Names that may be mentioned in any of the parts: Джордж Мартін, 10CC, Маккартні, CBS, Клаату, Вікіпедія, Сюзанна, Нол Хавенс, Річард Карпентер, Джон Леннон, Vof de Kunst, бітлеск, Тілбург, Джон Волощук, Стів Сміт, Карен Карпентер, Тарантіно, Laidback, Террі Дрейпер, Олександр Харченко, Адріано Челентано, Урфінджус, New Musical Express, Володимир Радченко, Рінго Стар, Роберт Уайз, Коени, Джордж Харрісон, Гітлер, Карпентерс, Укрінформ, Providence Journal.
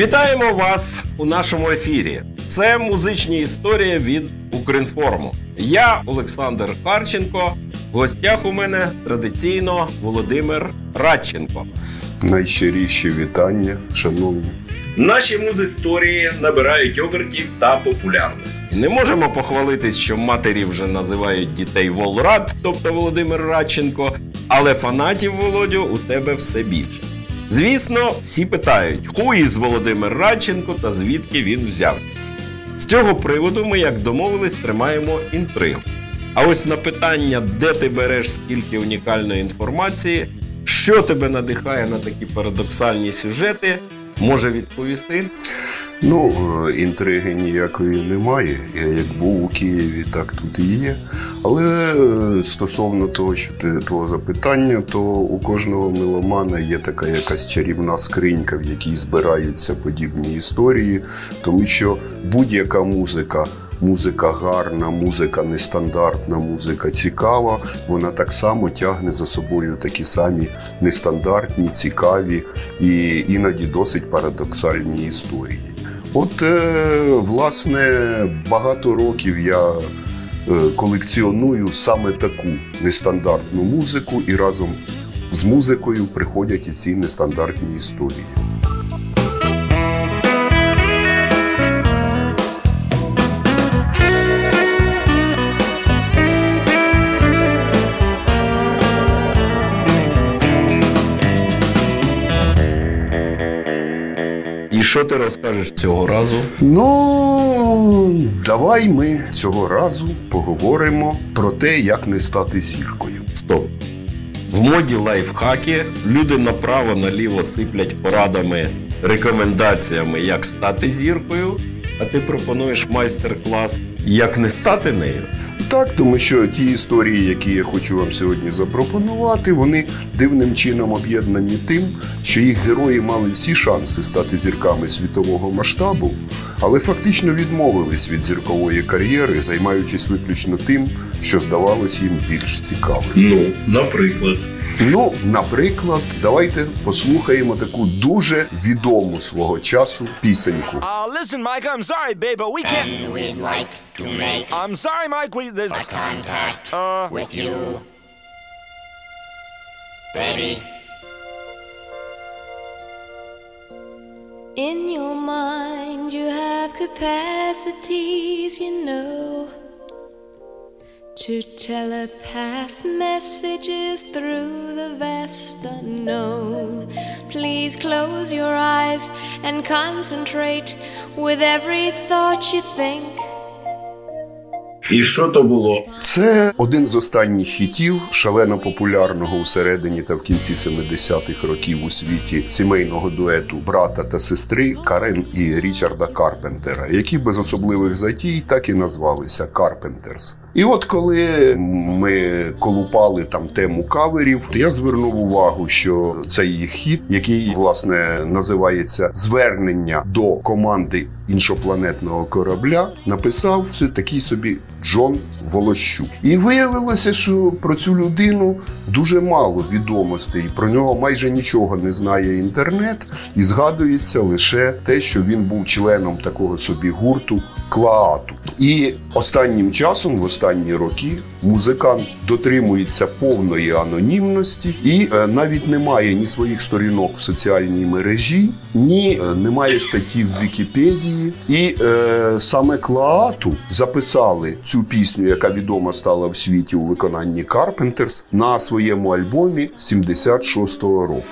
Вітаємо вас у нашому ефірі. Це музичні історії від Укрінформу. Я, Олександр Харченко. В гостях у мене традиційно Володимир Радченко. Найщиріші вітання, шановні. Наші музісторії набирають обертів та популярності. Не можемо похвалитись, що матері вже називають дітей Волрад, тобто Володимир Радченко, але фанатів, Володю, у тебе все більше. Звісно, всі питають, who is Володимир Радченко та звідки він взявся. З цього приводу ми, як домовились, тримаємо інтригу. А ось на питання, де ти береш стільки унікальної інформації, що тебе надихає на такі парадоксальні сюжети, може відповісти? Ну, інтриги ніякої немає. Я як був у Києві, так тут і є. Але стосовно того запитання, то у кожного меломана є така якась чарівна скринька, в якій збираються подібні історії. Тому що будь-яка музика, музика гарна, музика нестандартна, музика цікава, вона так само тягне за собою такі самі нестандартні, цікаві і іноді досить парадоксальні історії. От, власне, багато років я колекціоную саме таку нестандартну музику, і разом з музикою приходять і ці нестандартні історії. І що ти розкажеш цього разу? Ну, давай ми цього разу поговоримо про те, як не стати зіркою. Стоп! В моді лайфхаки люди направо-наліво сиплять порадами, рекомендаціями, як стати зіркою, а ти пропонуєш майстер-клас, як не стати нею? Так, тому що ті історії, які я хочу вам сьогодні запропонувати, вони дивним чином об'єднані тим, що їх герої мали всі шанси стати зірками світового масштабу, але фактично відмовились від зіркової кар'єри, займаючись виключно тим, що здавалось їм більш цікавим. Наприклад, давайте послухаємо таку дуже відому свого часу пісеньку. Listen, Mike, I'm sorry, babe, but we can't. And we'd like to make. I'm sorry, Mike, there's a contact with you, baby. In your mind, you have capacities, you know. To telepath messages through the vast unknown. Please close your eyes and concentrate with every thought you think. І що то було? Це один з останніх хітів шалено популярного у середині та в кінці 70-х років у світі сімейного дуету брата та сестри Карен і Річарда Карпентера, які без особливих затій так і назвалися Карпентерс. І от коли ми колупали там тему каверів, я звернув увагу, що цей їх хіт, який, власне, називається «Звернення до команди іншопланетного корабля», написав такий собі Джон Волощук. І виявилося, що про цю людину дуже мало відомостей, про нього майже нічого не знає інтернет, і згадується лише те, що він був членом такого собі гурту Клаату. І останнім часом, в останні роки, музикант дотримується повної анонімності і навіть не має ні своїх сторінок в соціальній мережі, ні немає статті в Вікіпедії. І саме Клаату записали цю пісню, яка відома стала в світі у виконанні Карпентерс, на своєму альбомі 76-го року.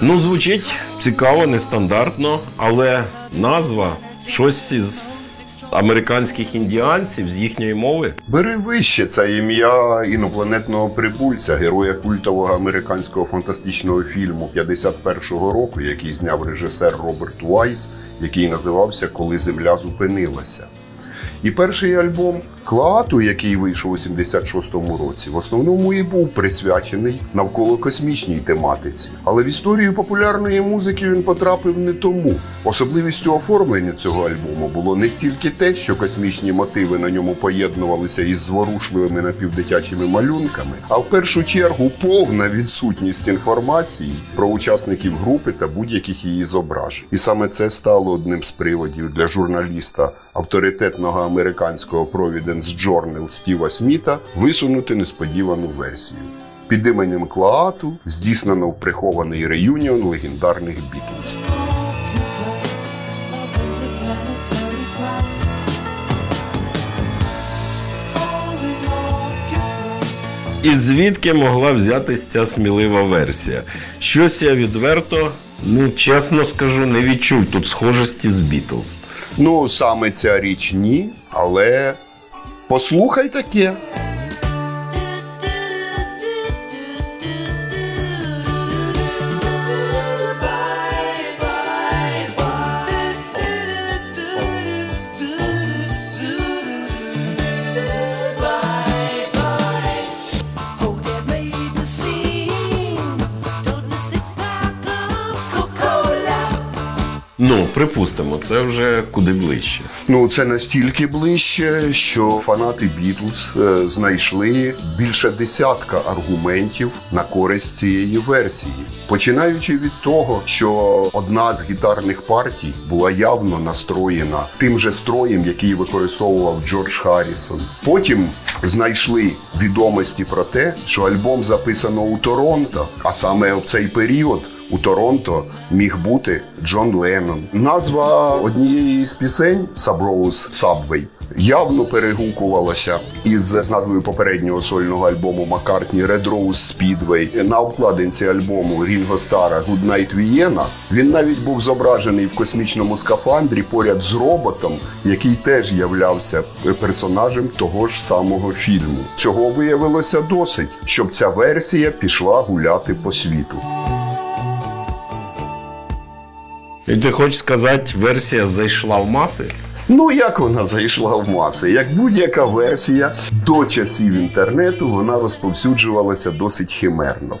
Ну, звучить цікаво, нестандартно, але назва щось із американських індіанців, з їхньої мови. Бери вище, це ім'я інопланетного прибульця, героя культового американського фантастичного фільму 51-го року, який зняв режисер Роберт Уайз, який називався «Коли земля зупинилася». І перший альбом «Клаату», який вийшов у 76-му році, в основному і був присвячений навколо космічній тематиці. Але в історію популярної музики він потрапив не тому. Особливістю оформлення цього альбому було не стільки те, що космічні мотиви на ньому поєднувалися із зворушливими напівдитячими малюнками, а в першу чергу повна відсутність інформації про учасників групи та будь-яких її зображень. І саме це стало одним з приводів для журналіста авторитетного американського Providence Journal Стіва Сміта висунути несподівану версію. Під іменем «Клаату» здійснено прихований реюніон легендарних Beatles. І звідки могла взятись ця смілива версія? Щось я відверто, чесно скажу, не відчув тут схожості з Beatles. Саме ця річ ні, але послухай таке. Припустимо, це вже куди ближче. Це настільки ближче, що фанати Beatles знайшли більше десятка аргументів на користь цієї версії. Починаючи від того, що одна з гітарних партій була явно настроєна тим же строєм, який використовував Джордж Харрісон. Потім знайшли відомості про те, що альбом записано у Торонто, а саме в цей період у Торонто міг бути Джон Леннон. Назва однієї з пісень «Sabro's Subway» явно перегукувалася із назвою попереднього сольного альбому Маккартні «Red Rose Speedway». На обкладинці альбому Рінго Стара «Good Night Vienna» він навіть був зображений в космічному скафандрі поряд з роботом, який теж являвся персонажем того ж самого фільму. Цього виявилося досить, щоб ця версія пішла гуляти по світу. І ти хочеш сказати, версія зайшла в маси? Як вона зайшла в маси? Як будь-яка версія, до часів інтернету вона розповсюджувалася досить химерно.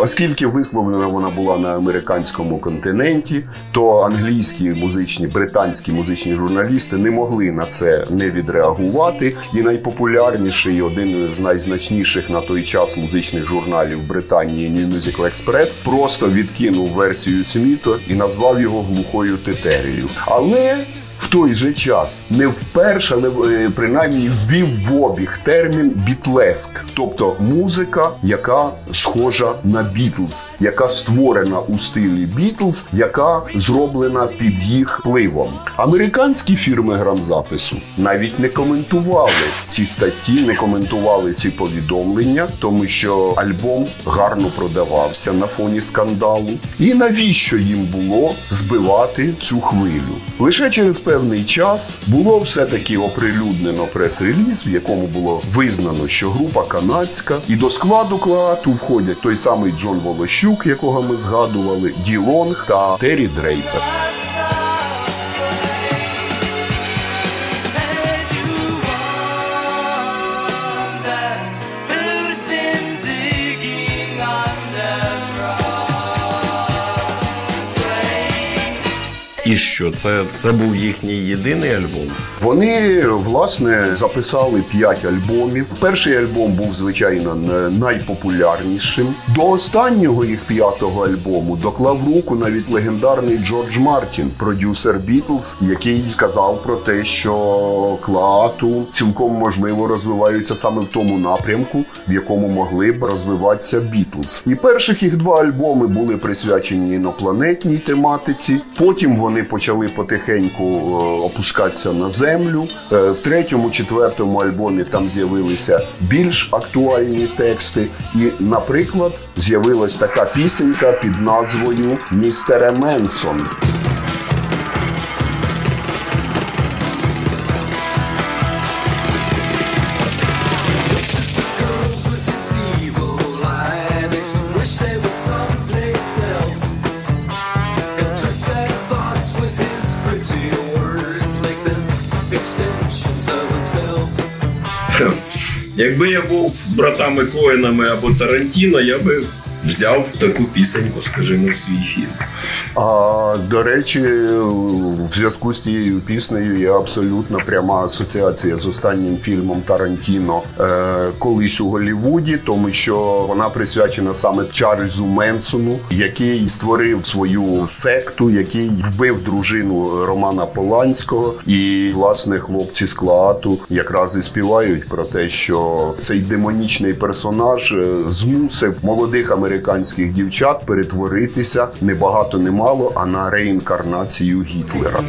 Оскільки висловлена вона була на американському континенті, то британські музичні журналісти не могли на це не відреагувати. І найпопулярніший, один з найзначніших на той час музичних журналів Британії New Musical Express просто відкинув версію Сміта і назвав його глухою тетерією. Але в той же час не вперше, але принаймні ввів в обіг термін «бітлеск», тобто музика, яка схожа на Beatles, яка створена у стилі Beatles, яка зроблена під їх впливом. Американські фірми грамзапису навіть не коментували ці статті, не коментували ці повідомлення, тому що альбом гарно продавався на фоні скандалу. І навіщо їм було збивати цю хвилю? Лише через певний час було все-таки оприлюднено прес-реліз, в якому було визнано, що група канадська, і до складу «Клаату» входять той самий Джон Волощук, якого ми згадували, Ді Лонг та Террі Дрейпер. І що, це був їхній єдиний альбом? Вони, власне, записали 5 альбомів. Перший альбом був, звичайно, найпопулярнішим. До останнього їх 5-го альбому доклав руку навіть легендарний Джордж Мартін, продюсер Beatles, який сказав про те, що «Клаату» цілком можливо розвиваються саме в тому напрямку, в якому могли б розвиватися Beatles. І перших їх 2 альбоми були присвячені інопланетній тематиці. Потім вони почали потихеньку опускатися на землю. В 3-му, 4-му альбомі там з'явилися більш актуальні тексти. І, наприклад, з'явилась така пісенька під назвою «Містере Менсон». It's Якби я був братами Коенами або Тарантіно, я би взяв таку пісеньку, скажімо, в свій фільм. А, до речі, в зв'язку з тією піснею є абсолютно пряма асоціація з останнім фільмом Тарантіно «Колись у Голлівуді», тому що вона присвячена саме Чарльзу Менсону, який створив свою секту, який вбив дружину Романа Поланського. І, власне, хлопці з Клаату якраз і співають про те, що цей демонічний персонаж змусив молодих американських дівчат перетворитися небагато немає, мало, а на реінкарнацію Гітлера.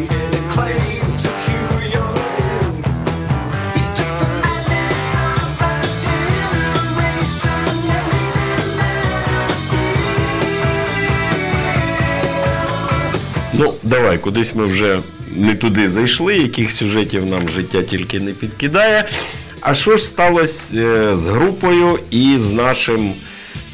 Ну, давай, кудись ми вже не туди зайшли, яких сюжетів нам життя тільки не підкидає. А що ж сталося з групою і з нашим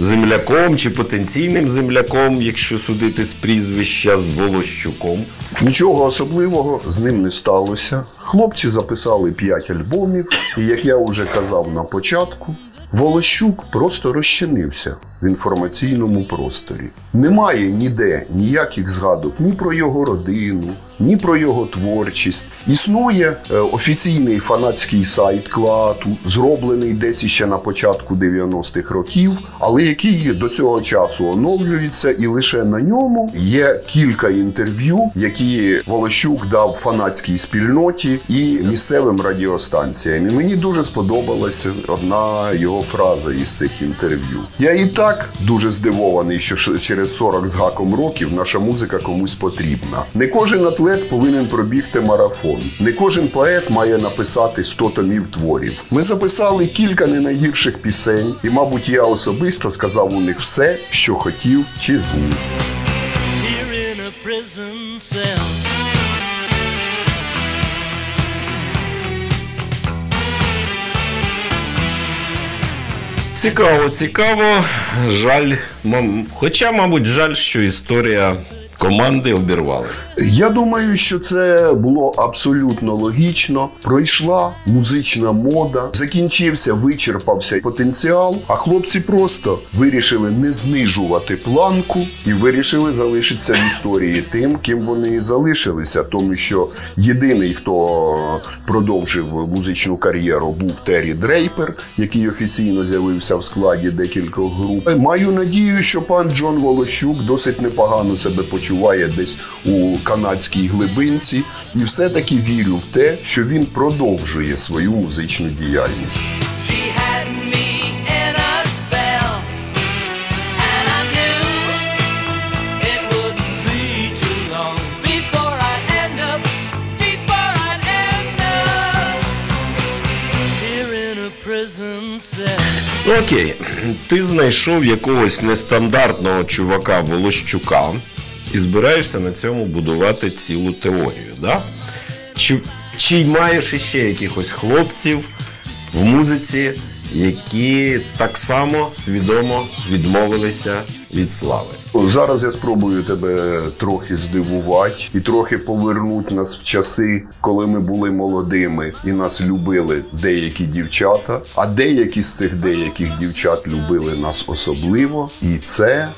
земляком чи потенційним земляком, якщо судити з прізвища, з Волощуком? Нічого особливого з ним не сталося. Хлопці записали 5 альбомів, і, як я вже казав на початку, Волощук просто розчинився в інформаційному просторі. Немає ніде ніяких згадок ні про його родину, ні про його творчість. Існує офіційний фанатський сайт Клаату, зроблений десь іще на початку 90-х років, але який до цього часу оновлюється, і лише на ньому є кілька інтерв'ю, які Волощук дав фанатській спільноті і місцевим радіостанціям. І мені дуже сподобалася одна його фраза із цих інтерв'ю. Я і так дуже здивований, що через 40 з гаком років наша музика комусь потрібна. Не кожен атлет повинен пробігти марафон. Не кожен поет має написати 100 томів творів. Ми записали кілька не найгірших пісень, і, мабуть, я особисто сказав у них все, що хотів чи зміг. Цікаво. Жаль, хоча, мабуть, жаль, що історія команди обірвалися. Я думаю, що це було абсолютно логічно. Пройшла музична мода, закінчився, вичерпався потенціал, а хлопці просто вирішили не знижувати планку і вирішили залишитися в історії тим, ким вони і залишилися. Тому що єдиний, хто продовжив музичну кар'єру, був Террі Дрейпер, який офіційно з'явився в складі декількох груп. Маю надію, що пан Джон Волощук досить непогано себе почуває. Десь у канадській глибинці, і все-таки вірю в те, що він продовжує свою музичну діяльність. Окей, ти знайшов якогось нестандартного чувака Волощука і збираєшся на цьому будувати цілу теорію, да? Чи маєш іще якихось хлопців в музиці, які так само свідомо відмовилися від слави? Зараз я спробую тебе трохи здивувати і трохи повернути нас в часи, коли ми були молодими і нас любили деякі дівчата, а деякі з цих деяких дівчат любили нас особливо, і це...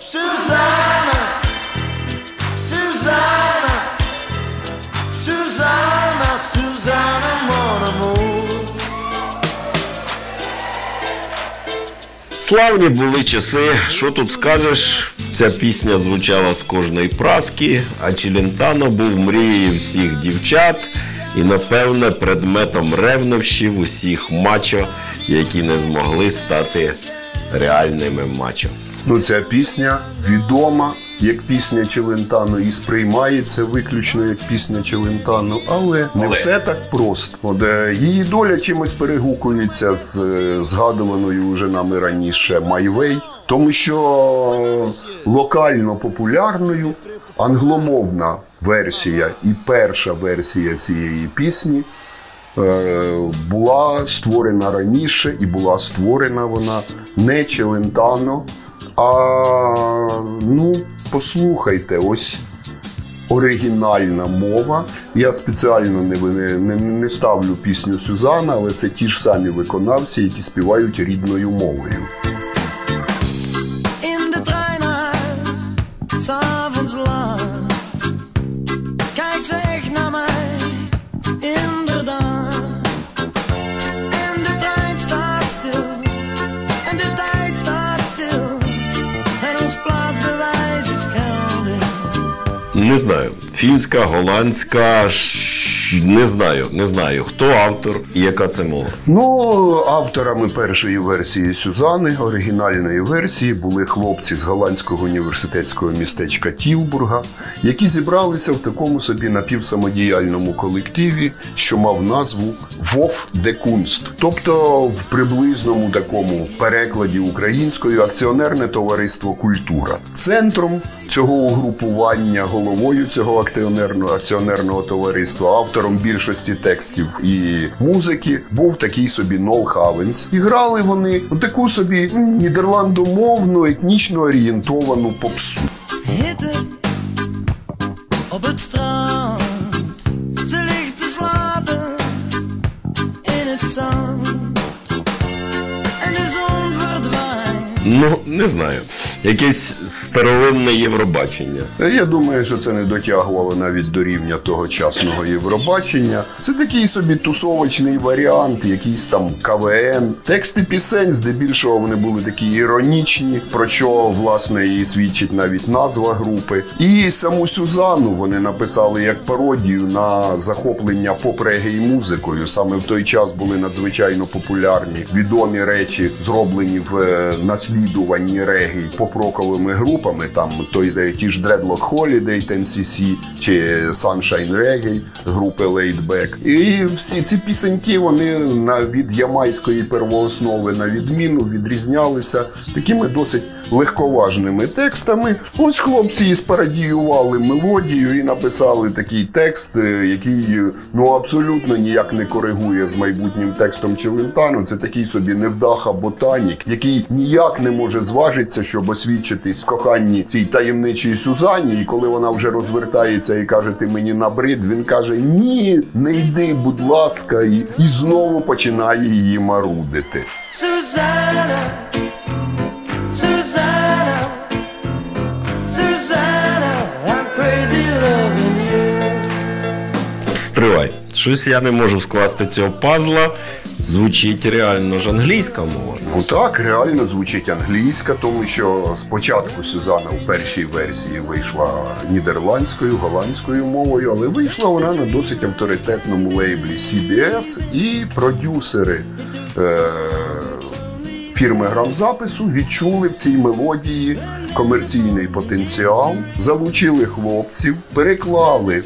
Сюзанна! Славні були часи, що тут скажеш, ця пісня звучала з кожної праски, а Челентано був мрією всіх дівчат і, напевне, предметом ревнощів усіх мачо, які не змогли стати реальними мачо. Ну, ця пісня відома як пісня Челентано і сприймається виключно як пісня Челентано, але не все так просто. От, її доля чимось перегукується з згадуваною уже нами раніше «Майвей», тому що локально популярною англомовна версія і перша версія цієї пісні була створена раніше, і була створена вона не Челентано. А, ну, послухайте, ось оригінальна мова. Я спеціально не ставлю пісню «Сюзанна», але це ті ж самі виконавці, які співають рідною мовою. Не знаю. Фінська, голландська, не знаю, хто автор і яка це мова. Ну, авторами першої версії «Сюзани», оригінальної версії, були хлопці з голландського університетського містечка Тілбурга, які зібралися в такому собі напівсамодіяльному колективі, що мав назву «Vof de Kunst», тобто в приблизному такому перекладі українською акціонерне товариство «Культура». Центром цього угрупування, головою цього акціонерного товариства, автором більшості текстів і музики був такий собі Нол Хавенс. І грали вони таку собі нідерландомовну, етнічно орієнтовану попсу. Ну, не знаю. Якесь старовинне Євробачення. Я думаю, що це не дотягувало навіть до рівня тогочасного Євробачення. Це такий собі тусовочний варіант, якийсь там КВН. Тексти пісень, здебільшого, вони були такі іронічні, про що, власне, і свідчить навіть назва групи. І саму «Сюзанну» вони написали як пародію на захоплення поп-регей музикою. Саме в той час були надзвичайно популярні, відомі речі, зроблені в наслідуванні регей проковими групами, там ті ж Dreadlock Holiday, 10CC чи Sunshine Reggae, групи Laidback. І всі ці пісеньки, вони від ямайської первооснови, на відміну, відрізнялися такими досить легковажними текстами. Ось хлопці і спарадіювали мелодію і написали такий текст, який абсолютно ніяк не коригує з майбутнім текстом Челентано. Це такий собі невдаха ботанік, який ніяк не може зважитися, щоб освідчитись в коханні цій таємничій Сюзанні. І коли вона вже розвертається і каже, ти мені набрид, він каже, ні, не йди, будь ласка, і знову починає її марудити. Сюзанна! Сюзанна, Сюзанна, I'm crazy loving you. Стривай. Щось я не можу скласти цього пазла. Звучить реально ж англійська мова. Ну так, реально звучить англійська, тому що спочатку «Сюзанна» в першій версії вийшла нідерландською, голландською мовою, але вийшла вона на досить авторитетному лейблі CBS, і продюсери фірми грамзапису відчули в цій мелодії комерційний потенціал, залучили хлопців, переклали,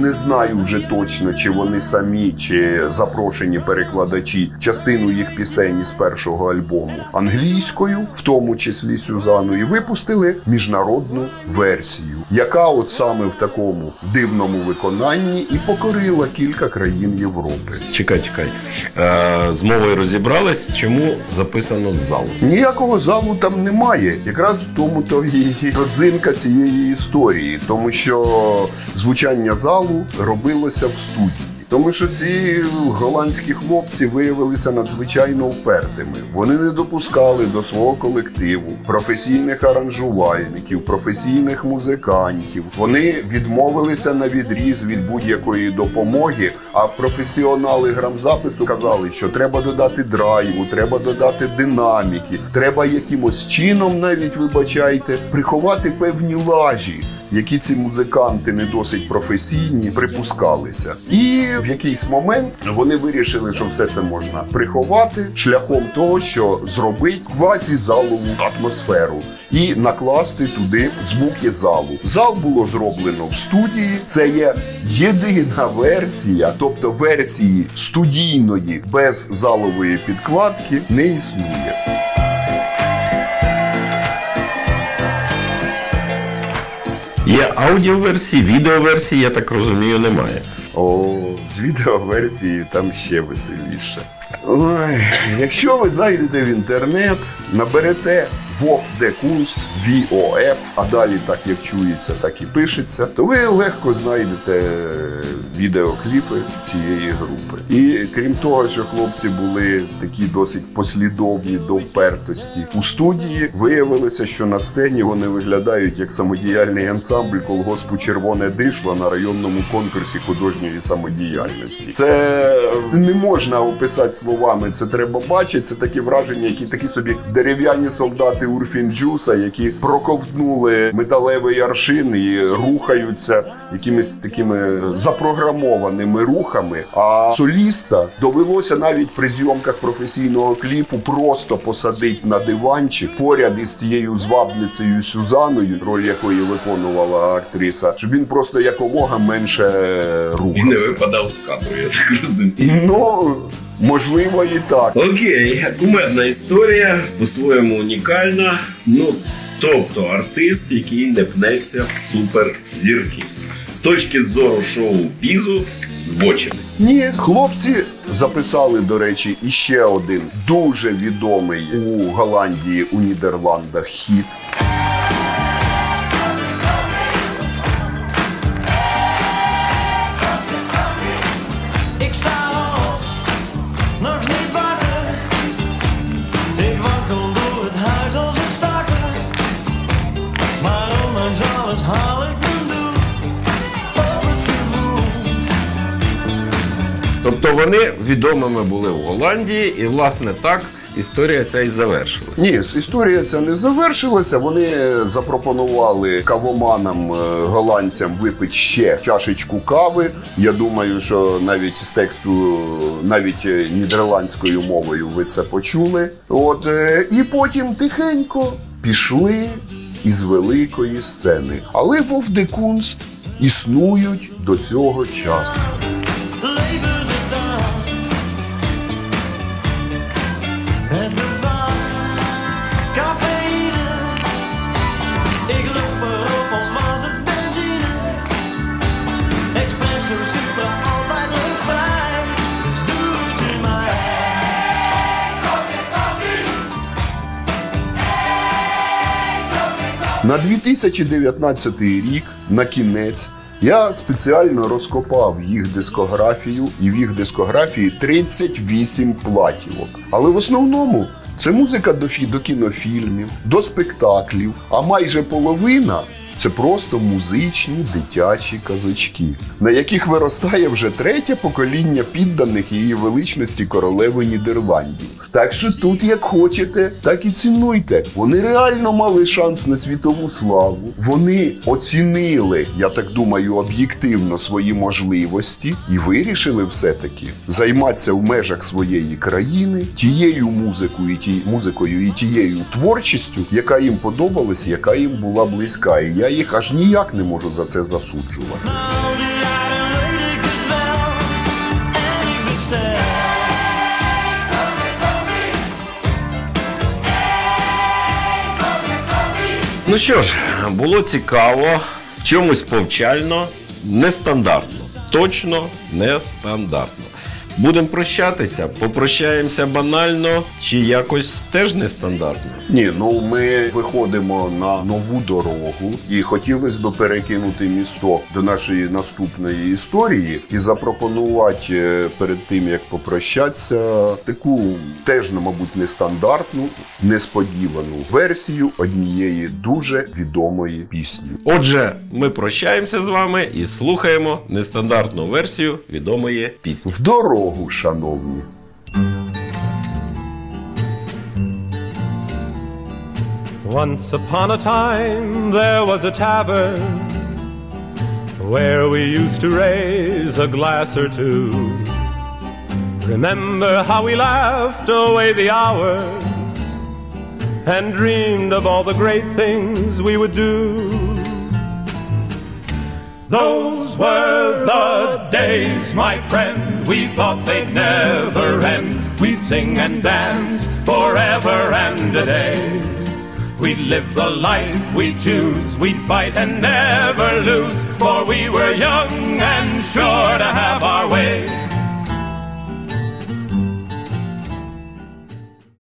не знаю вже точно, чи вони самі, чи запрошені перекладачі, частину їх пісень з першого альбому англійською, в тому числі «Сюзанну», і випустили міжнародну версію, яка от саме в такому дивному виконанні і покорила кілька країн Європи. Чекай. З мовою розібрались, чому записано з залу? Ніякого залу там немає. Якраз в тому то і родзинка цієї історії, тому що звучання залу робилося в студії. Тому що ці голландські хлопці виявилися надзвичайно впертими. Вони не допускали до свого колективу професійних аранжувальників, професійних музикантів. Вони відмовилися навідріз від будь-якої допомоги, а професіонали грамзапису казали, що треба додати драйву, треба додати динаміки, треба якимось чином навіть, вибачайте, приховати певні лажі, які ці музиканти, не досить професійні, припускалися. І в якийсь момент вони вирішили, що все це можна приховати шляхом того, що зробить квазізалову атмосферу і накласти туди звуки залу. Зал було зроблено в студії. Це є єдина версія, тобто версії студійної без залової підкладки не існує. Є аудіоверсії, відеоверсії, я так розумію, немає. З відеоверсією там ще веселіше. Ой, якщо ви зайдете в інтернет, наберете Vof de Kunst, VOF, а далі так як чується, так і пишеться, то ви легко знайдете відеокліпи цієї групи. І крім того, що хлопці були такі досить послідовні до впертості у студії, виявилося, що на сцені вони виглядають як самодіяльний ансамбль колгоспу «Червоне дишло» на районному конкурсі художньої самодіяльності. Це не можна описати словами, це треба бачити, це такі враження, які такі собі дерев'яні солдати Урфінджуса, які проковтнули металевий аршин і рухаються якимись такими запрограмованими рухами, а соліста довелося навіть при зйомках професійного кліпу просто посадити на диванчик поряд із тією звабницею Сюзанною, роль якої виконувала актриса, щоб він просто якомога менше рухався. І не випадав з кадру, я так розумію. Ну, можливо і так. Окей, кумедна історія, по-своєму унікальна, ну, тобто артист, який не пнеться в суперзірки. З точки зору шоу «Бізу» збочений. Ні, хлопці записали, до речі, іще один дуже відомий у Голландії, у Нідерландах хіт. Тобто вони відомими були у Голландії, і, власне, так історія ця і завершилася. Ні, історія ця не завершилася. Вони запропонували кавоманам, голландцям, випити ще чашечку кави. Я думаю, що навіть з тексту, навіть нідерландською мовою ви це почули. От, і потім тихенько пішли із великої сцени. Але Vof de Kunst існують до цього часу. На 2019 рік, на кінець, я спеціально розкопав їх дискографію, і в їх дискографії 38 платівок. Але в основному це музика до кінофільмів, до спектаклів, а майже половина – це просто музичні дитячі казочки, на яких виростає вже третє покоління підданих її величності королеви Нідерландів. Так що тут як хочете, так і цінуйте. Вони реально мали шанс на світову славу. Вони оцінили, я так думаю, об'єктивно свої можливості і вирішили все-таки займатися в межах своєї країни тією музикою і тією творчістю, яка їм подобалась, яка їм була близька. І я їх аж ніяк не можу за це засуджувати. Ну що ж, було цікаво, в чомусь повчально, нестандартно. Точно нестандартно. Будемо прощатися, попрощаємося банально чи якось теж нестандартно? Ні, ну ми виходимо на нову дорогу і хотілося б перекинути місток до нашої наступної історії і запропонувати перед тим, як попрощатися, таку теж, мабуть, нестандартну, несподівану версію однієї дуже відомої пісні. Отже, ми прощаємося з вами і слухаємо нестандартну версію відомої пісні. В дорогу! Шановні. Once upon a time there was a tavern where we used to raise a glass or two. Remember how we laughed away the hours and dreamed of all the great things we would do. Those were the days, my friend, we thought they'd never end. We'd sing and dance forever and a day. We'd live the life we choose, we'd fight and never lose, for we were young and sure to have our way.